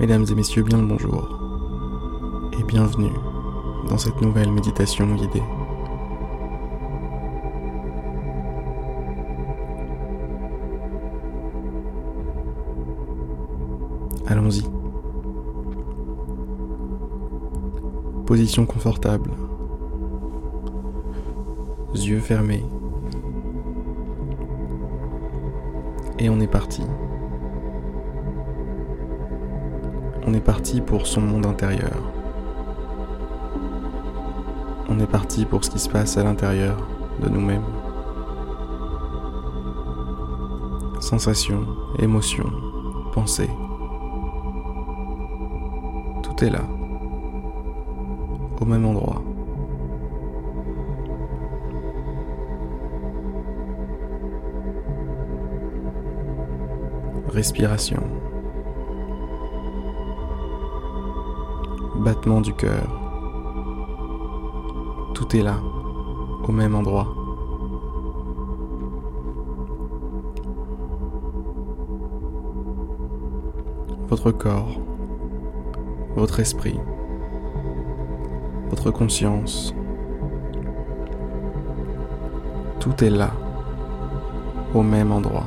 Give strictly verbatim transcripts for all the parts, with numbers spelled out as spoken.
Mesdames et messieurs, bien le bonjour et bienvenue dans cette nouvelle méditation guidée. Allons-y. Position confortable. Yeux fermés. Et on est parti. On est parti pour son monde intérieur. On est parti pour ce qui se passe à l'intérieur de nous-mêmes. Sensations, émotions, pensées. Tout est là, au même endroit. Respiration. Battement du cœur. Tout est là, au même endroit. Votre corps, votre esprit, votre conscience, tout est là, au même endroit.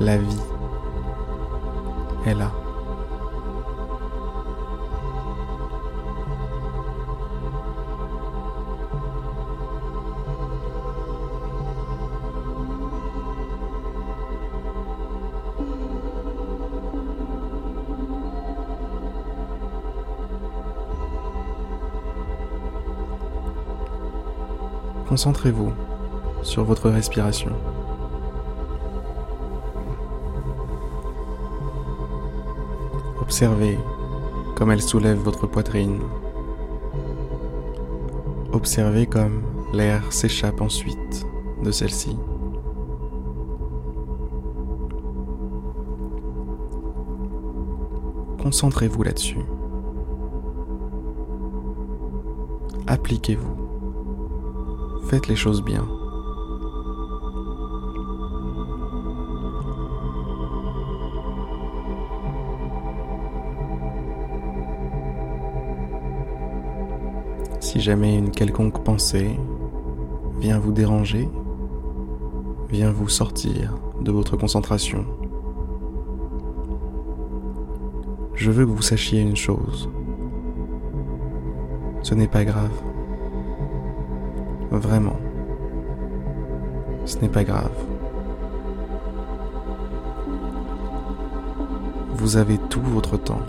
La vie est là. Concentrez-vous sur votre respiration. Observez comme elle soulève votre poitrine. Observez comme l'air s'échappe ensuite de celle-ci. Concentrez-vous là-dessus. Appliquez-vous. Faites les choses bien. Si jamais une quelconque pensée vient vous déranger, vient vous sortir de votre concentration, je veux que vous sachiez une chose. Ce n'est pas grave. Vraiment. Ce n'est pas grave. Vous avez tout votre temps.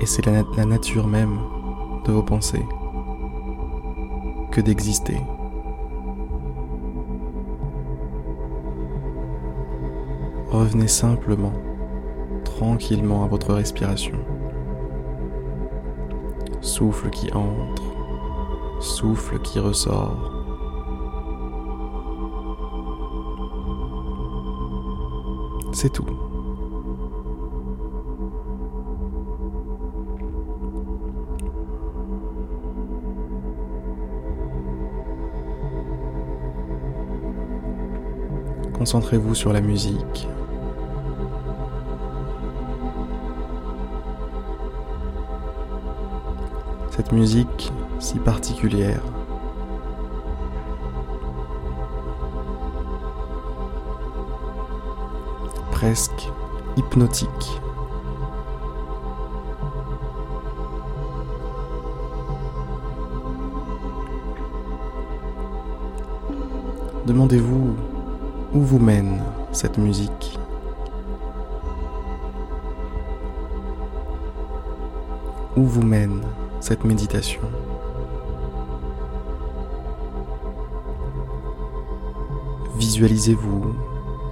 Et c'est la, la nature même de vos pensées que d'exister. Revenez simplement, tranquillement à votre respiration. Souffle qui entre, souffle qui ressort. C'est tout. Concentrez-vous sur la musique. Cette musique si particulière. Presque hypnotique. Demandez-vous où vous mène cette musique? Où vous mène cette méditation? Visualisez-vous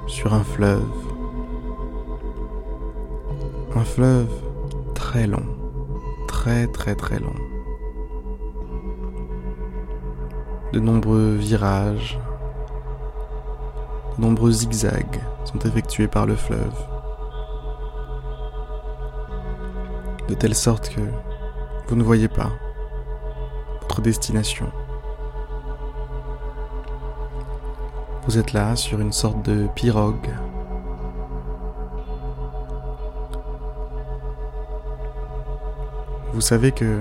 sur un fleuve. Un fleuve très long, très très très long. De nombreux virages. De nombreux zigzags sont effectués par le fleuve, de telle sorte que vous ne voyez pas, votre destination. Vous êtes là sur une sorte de pirogue. Vous savez que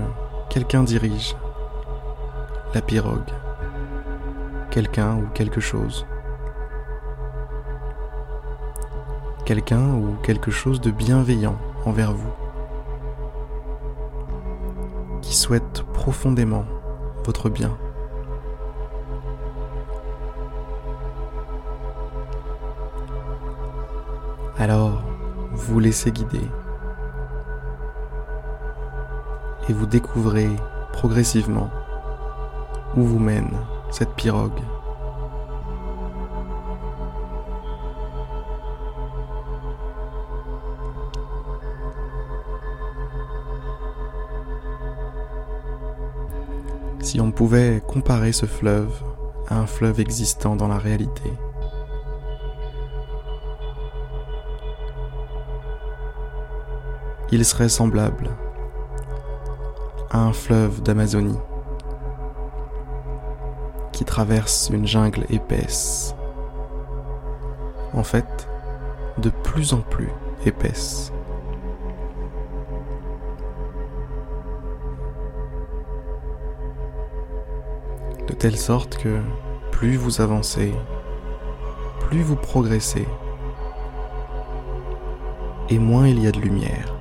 quelqu'un dirige la pirogue, quelqu'un ou quelque chose. Quelqu'un ou quelque chose de bienveillant envers vous, qui souhaite profondément votre bien. Alors, vous laissez guider et vous découvrez progressivement où vous mène cette pirogue. Si on pouvait comparer ce fleuve à un fleuve existant dans la réalité, il serait semblable à un fleuve d'Amazonie qui traverse une jungle épaisse, en fait de plus en plus épaisse. De telle sorte que plus vous avancez, plus vous progressez, et moins il y a de lumière.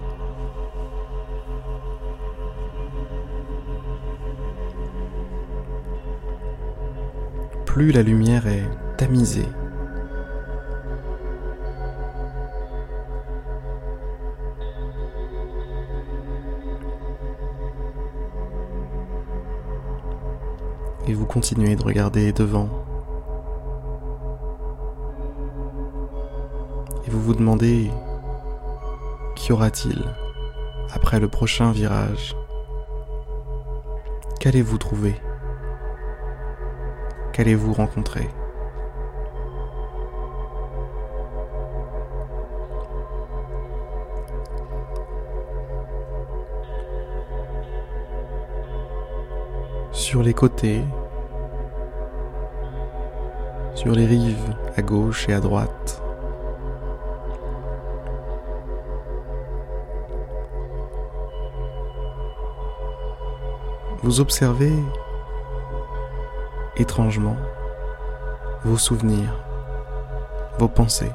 Plus la lumière est tamisée, et vous continuez de regarder devant. Et vous vous demandez, qu'y aura-t-il après le prochain virage? Qu'allez-vous trouver? Qu'allez-vous rencontrer? Sur les côtés, sur les rives à gauche et à droite, vous observez étrangement vos souvenirs, vos pensées,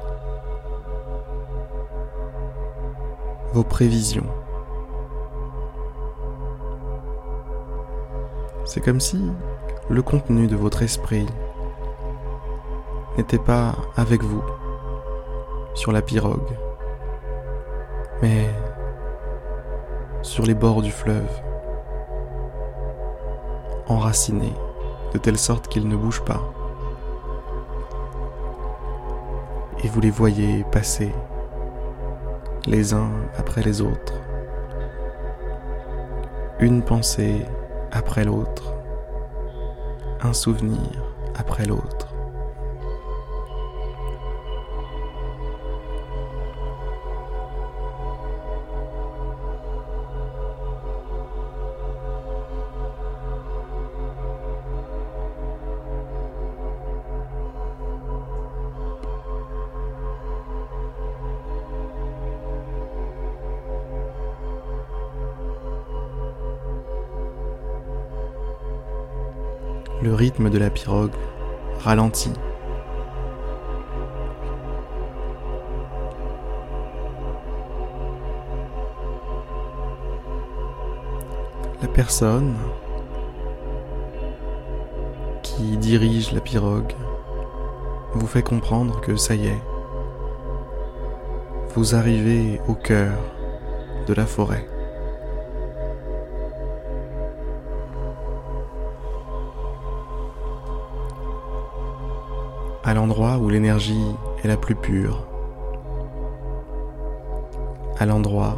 vos prévisions. C'est comme si le contenu de votre esprit n'était pas avec vous sur la pirogue, mais sur les bords du fleuve, enraciné de telle sorte qu'il ne bouge pas. Et vous les voyez passer les uns après les autres, une pensée après l'autre, un souvenir après l'autre. Le rythme de la pirogue ralentit. La personne qui dirige la pirogue vous fait comprendre que ça y est, vous arrivez au cœur de la forêt. À l'endroit où l'énergie est la plus pure, à l'endroit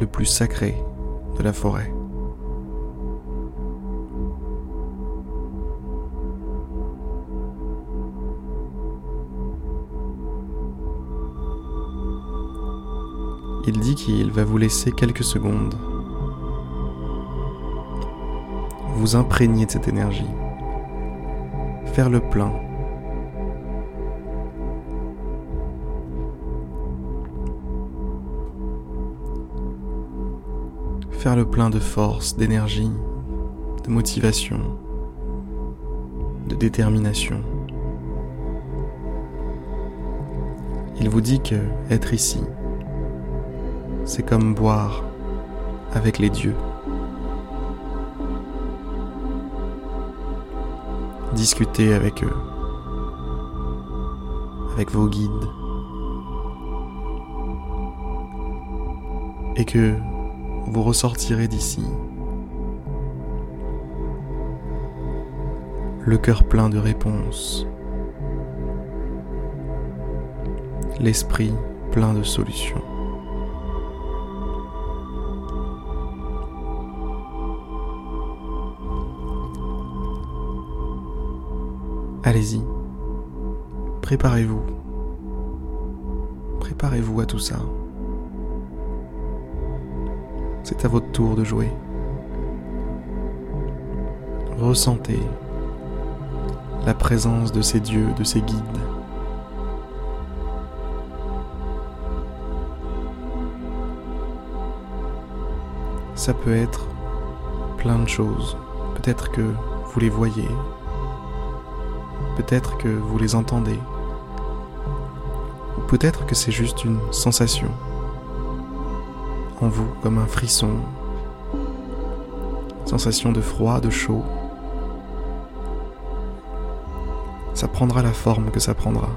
le plus sacré de la forêt. il dit qu'il va vous laisser quelques secondes. Vous imprégner de cette énergie. Faire le plein. Faire le plein de force, d'énergie, de motivation, de détermination. Il vous dit que être ici, c'est comme boire avec les dieux. Discuter avec eux, avec vos guides. Et que vous ressortirez d'ici, le cœur plein de réponses, l'esprit plein de solutions. Allez-y, préparez-vous, préparez-vous à tout ça. C'est à votre tour de jouer. Ressentez la présence de ces dieux, de ces guides. Ça peut être plein de choses. Peut-être que vous les voyez. Peut-être que vous les entendez. Ou peut-être que c'est juste une sensation. En vous comme un frisson, sensation de froid, de chaud. Ça prendra la forme que ça prendra.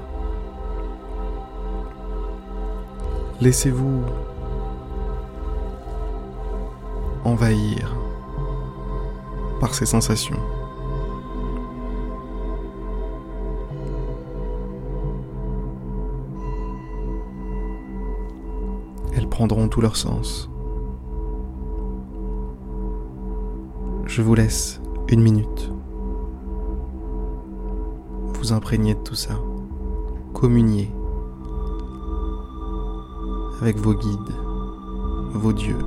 Laissez-vous envahir par ces sensations. Prendront tout leur sens. Je vous laisse une minute. Vous imprégnez de tout ça. Communiez avec vos guides, vos dieux.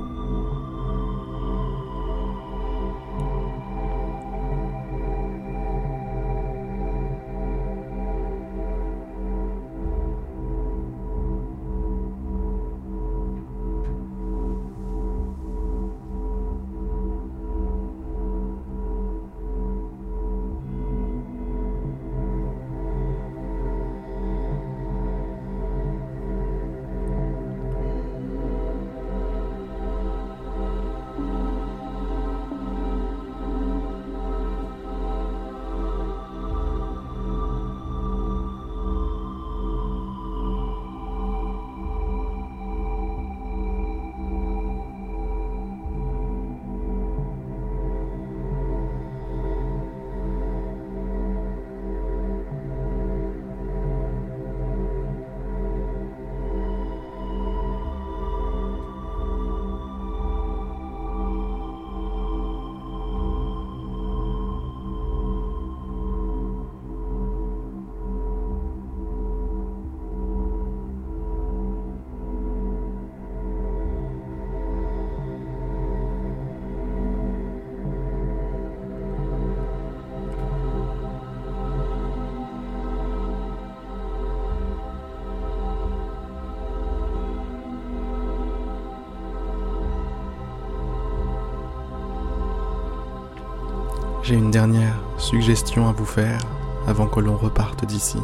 J'ai une dernière suggestion à vous faire avant que l'on reparte d'ici.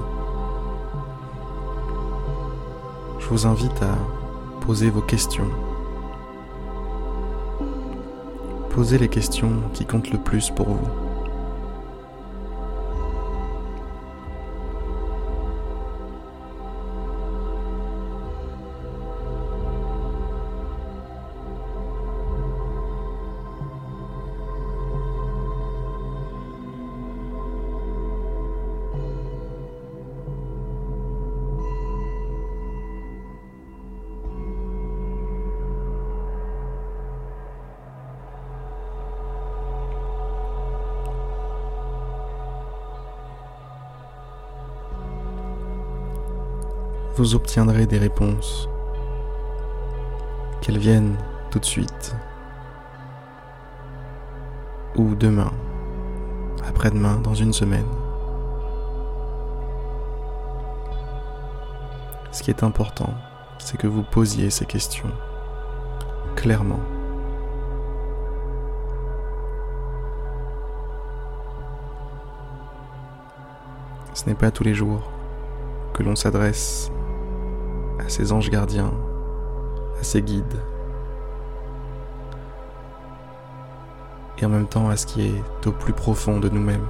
Je vous invite à poser vos questions. Posez les questions qui comptent le plus pour vous. Vous obtiendrez des réponses. qu'elles viennent tout de suite, ou demain, après-demain, dans une semaine. Ce qui est important, c'est que vous posiez ces questions clairement. Ce n'est pas tous les jours que l'on s'adresse à ses anges gardiens, à ses guides, et en même temps à ce qui est au plus profond de nous-mêmes.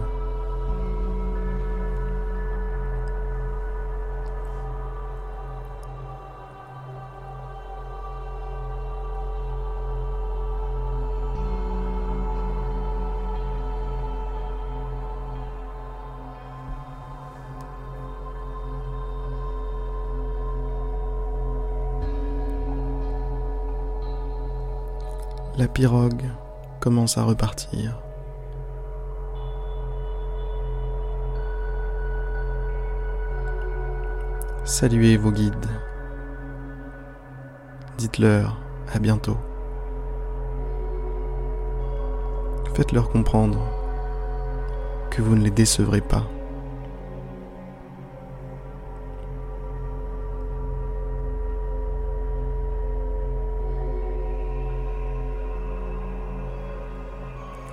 La pirogue commence à repartir. Saluez vos guides. Dites-leur à bientôt. Faites-leur comprendre que vous ne les décevrez pas.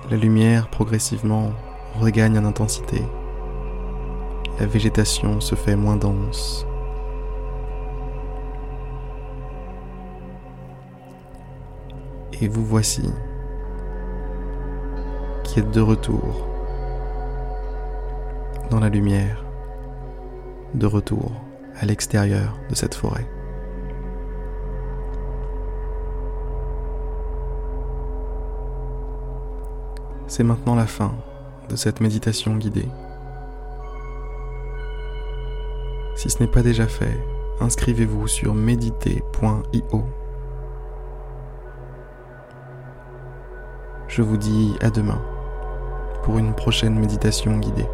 La lumière progressivement regagne en intensité. La végétation se fait moins dense. Et vous voici, qui êtes de retour dans la lumière, de retour à l'extérieur de cette forêt. C'est maintenant la fin de cette méditation guidée. Si ce n'est pas déjà fait, inscrivez-vous sur mediter point i o. Je vous dis à demain pour une prochaine méditation guidée.